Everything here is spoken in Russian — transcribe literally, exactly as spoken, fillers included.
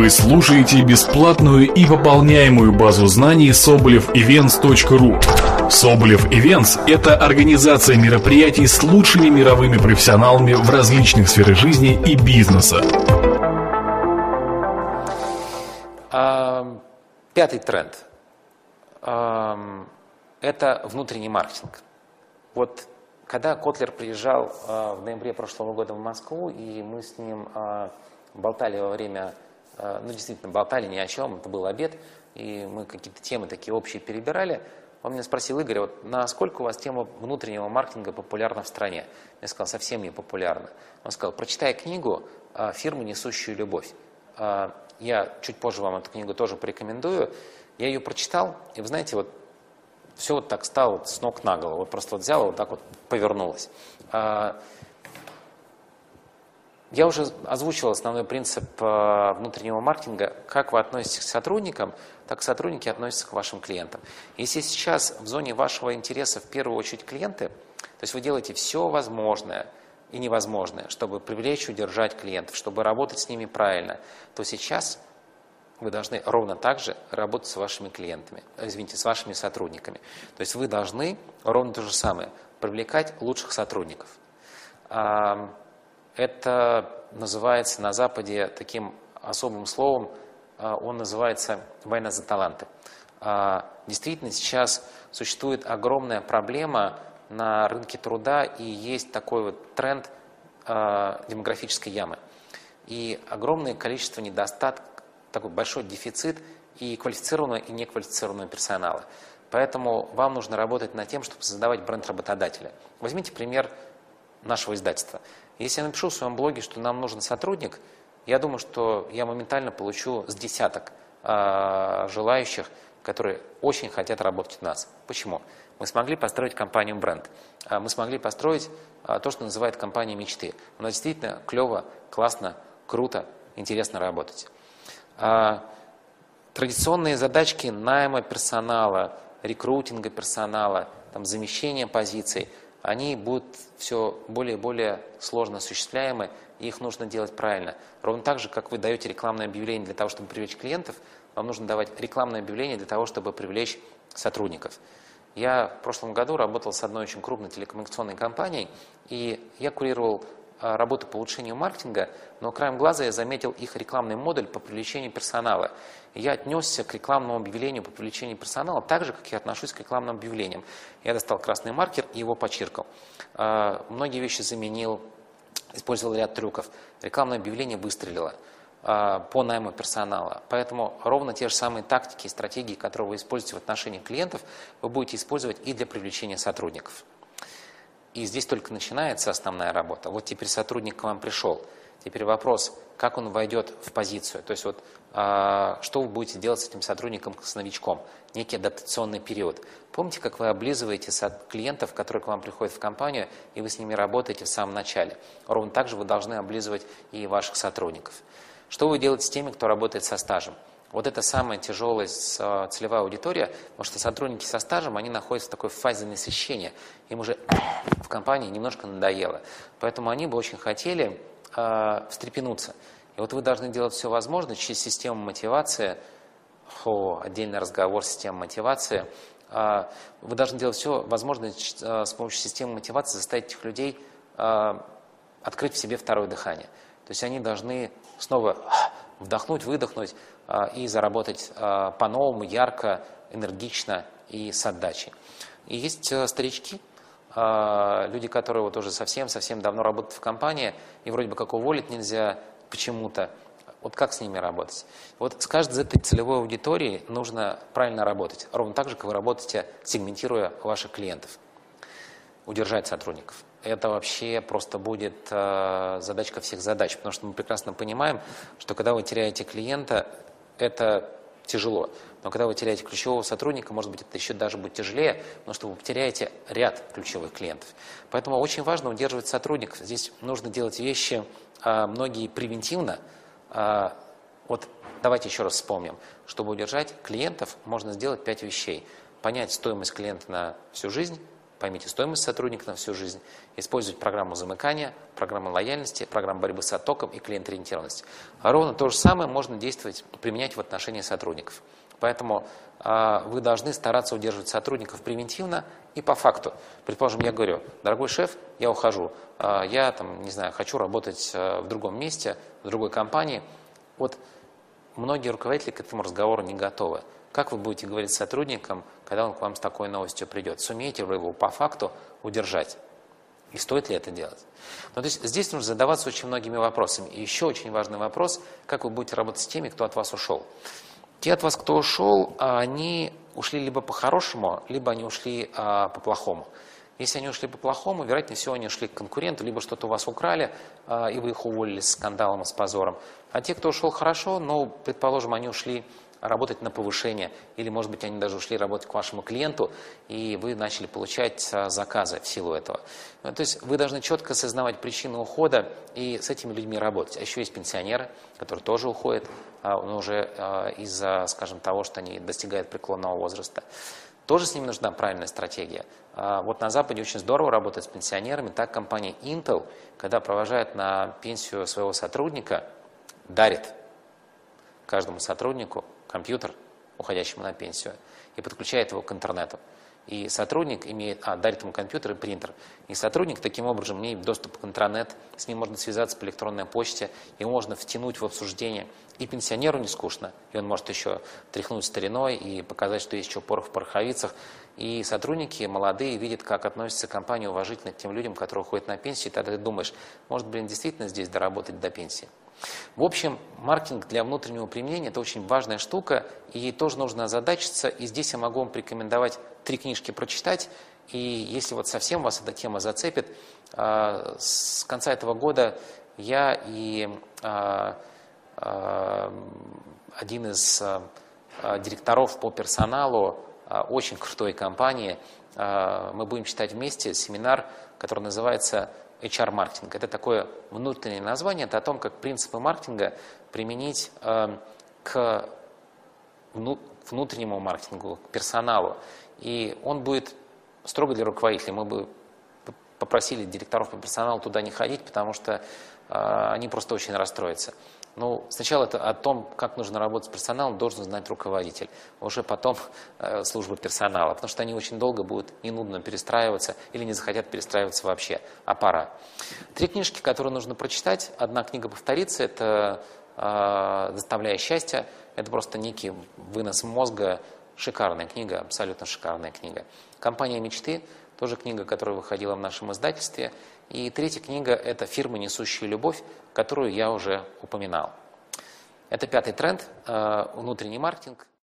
Вы слушаете бесплатную и пополняемую базу знаний соболев ивентс точка ру. Soblev Events – это организация мероприятий с лучшими мировыми профессионалами в различных сферах жизни и бизнеса. Пятый тренд – это внутренний маркетинг. Вот когда Котлер приезжал в ноябре прошлого года в Москву, и мы с ним болтали во время, ну действительно болтали ни о чем, это был обед, и мы какие-то темы такие общие перебирали, он меня спросил: Игорь, вот насколько у вас тема внутреннего маркетинга популярна в стране? Я сказал: совсем не популярна. Он сказал: прочитай книгу «Фирмы, несущую любовь». Я чуть позже вам эту книгу тоже порекомендую. Я ее прочитал, и вы знаете, вот все вот так стало вот с ног на голову. Вот просто вот взял, вот так вот повернулось. Я уже озвучивал основной принцип внутреннего маркетинга. Как вы относитесь к сотрудникам, так сотрудники относятся к вашим клиентам. Если сейчас в зоне вашего интереса в первую очередь клиенты, то есть вы делаете все возможное и невозможное, чтобы привлечь и удержать клиентов, чтобы работать с ними правильно, то сейчас вы должны ровно так же работать с вашими клиентами, извините, с вашими сотрудниками. То есть вы должны ровно то же самое привлекать лучших сотрудников. Это называется на Западе таким особым словом, он называется «война за таланты». Действительно, сейчас существует огромная проблема на рынке труда, и есть такой вот тренд демографической ямы. И огромное количество недостатков, такой большой дефицит и квалифицированного, и неквалифицированного персонала. Поэтому вам нужно работать над тем, чтобы создавать бренд работодателя. Возьмите пример нашего издательства. Если я напишу в своем блоге, что нам нужен сотрудник, я думаю, что я моментально получу с десяток э, желающих, которые очень хотят работать у нас. Почему? Мы смогли построить компанию-бренд. Мы смогли построить э, то, что называют компанией мечты. У нас действительно клево, классно, круто, интересно работать. Э, традиционные задачки найма персонала, рекрутинга персонала, там, замещения позиций – они будут все более и более сложно осуществляемы, и их нужно делать правильно. Ровно так же, как вы даете рекламное объявление для того, чтобы привлечь клиентов, вам нужно давать рекламное объявление для того, чтобы привлечь сотрудников. Я в прошлом году работал с одной очень крупной телекоммуникационной компанией, и я курировал работу по улучшению маркетинга, но краем глаза я заметил их рекламный модуль по привлечению персонала. Я отнесся к рекламному объявлению по привлечению персонала так же, как я отношусь к рекламным объявлениям. Я достал красный маркер и его почиркал. Многие вещи заменил, использовал ряд трюков. Рекламное объявление выстрелило по найму персонала. Поэтому ровно те же самые тактики и стратегии, которые вы используете в отношении клиентов, вы будете использовать и для привлечения сотрудников. И здесь только начинается основная работа. Вот теперь сотрудник к вам пришел. Теперь вопрос, как он войдет в позицию. То есть вот э, что вы будете делать с этим сотрудником, с новичком. Некий адаптационный период. Помните, как вы облизываете клиентов, которые к вам приходят в компанию, и вы с ними работаете в самом начале. Ровно так же вы должны облизывать и ваших сотрудников. Что вы делаете с теми, кто работает со стажем? Вот это самая тяжелая целевая аудитория, потому что сотрудники со стажем, они находятся в такой фазе насыщения. Им уже в компании немножко надоело. Поэтому они бы очень хотели э, встрепенуться. И вот вы должны делать все возможное через систему мотивации. О, отдельный разговор системы мотивации. Э, вы должны делать все возможное э, с помощью системы мотивации заставить этих людей э, открыть в себе второе дыхание. То есть они должны снова вдохнуть, выдохнуть и заработать по-новому, ярко, энергично и с отдачей. И есть старички, люди, которые вот уже совсем-совсем давно работают в компании, и вроде бы как уволить нельзя почему-то. Вот как с ними работать? Вот с каждой из этой целевой аудитории нужно правильно работать, ровно так же, как вы работаете, сегментируя ваших клиентов. Удержать сотрудников. Это вообще просто будет э, задачка всех задач, потому что мы прекрасно понимаем, что когда вы теряете клиента, это тяжело. Но когда вы теряете ключевого сотрудника, может быть, это еще даже будет тяжелее, но что вы потеряете ряд ключевых клиентов. Поэтому очень важно удерживать сотрудников. Здесь нужно делать вещи, э, многие превентивно. Э, вот давайте еще раз вспомним. Чтобы удержать клиентов, можно сделать пять вещей. Понять стоимость клиента на всю жизнь, Поймите стоимость сотрудника на всю жизнь. Использовать программу замыкания, программу лояльности, программу борьбы с оттоком и клиент-ориентированность. Ровно то же самое можно действовать, применять в отношении сотрудников. Поэтому э, вы должны стараться удерживать сотрудников превентивно и по факту. Предположим, я говорю: дорогой шеф, я ухожу, э, я там, не знаю, хочу работать э, в другом месте, в другой компании. Вот многие руководители к этому разговору не готовы. Как вы будете говорить с сотрудником, когда он к вам с такой новостью придет? Сумеете вы его по факту удержать? И стоит ли это делать? Ну, то есть здесь нужно задаваться очень многими вопросами. И еще очень важный вопрос: как вы будете работать с теми, кто от вас ушел? Те от вас, кто ушел, они ушли либо по-хорошему, либо они ушли а, по-плохому. Если они ушли по-плохому, вероятнее всего, они ушли к конкуренту, либо что-то у вас украли, а, и вы их уволили с скандалом и с позором. А те, кто ушел хорошо, но, предположим, они ушли работать на повышение, или, может быть, они даже ушли работать к вашему клиенту, и вы начали получать а, заказы в силу этого. Ну, то есть вы должны четко осознавать причину ухода и с этими людьми работать. А еще есть пенсионеры, которые тоже уходят, но уже э, из-за, скажем, того, что они достигают преклонного возраста. Тоже с ними нужна правильная стратегия. Э, вот на Западе очень здорово работать с пенсионерами. Так компания Intel, когда провожает на пенсию своего сотрудника, дарит каждому сотруднику компьютер, уходящему на пенсию, и подключает его к интернету. И сотрудник имеет, а, дарит ему компьютер и принтер. И сотрудник таким образом имеет доступ к интернету, с ним можно связаться по электронной почте, его можно втянуть в обсуждение. И пенсионеру не скучно, и он может еще тряхнуть стариной и показать, что есть еще порох в пороховицах. И сотрудники молодые видят, как относится компания уважительно к тем людям, которые уходят на пенсию, и тогда ты думаешь: может, блин, действительно здесь доработать до пенсии. В общем, маркетинг для внутреннего применения – это очень важная штука, и ей тоже нужно озадачиться. И здесь я могу вам порекомендовать три книжки прочитать. И если вот совсем вас эта тема зацепит, э, с конца этого года я и э, э, один из э, директоров по персоналу э, очень крутой компании, э, мы будем читать вместе семинар, который называется эйч ар-маркетинг. Это такое внутреннее название, это о том, как принципы маркетинга применить э, к вну, внутреннему маркетингу, к персоналу. И он будет строго для руководителей. Мы бы попросили директоров по персоналу туда не ходить, потому что э, они просто очень расстроятся. Ну, сначала это о том, как нужно работать с персоналом, должен знать руководитель. Уже потом э, служба персонала, потому что они очень долго будут и нудно перестраиваться или не захотят перестраиваться вообще, а пора. Три книжки, которые нужно прочитать. Одна книга повторится, это э, «Доставляя счастье». Это просто некий вынос мозга. Шикарная книга, абсолютно шикарная книга. «Компания мечты», тоже книга, которая выходила в нашем издательстве. И третья книга – это «Фирмы, несущие любовь», которую я уже упоминал. Это пятый тренд – внутренний маркетинг.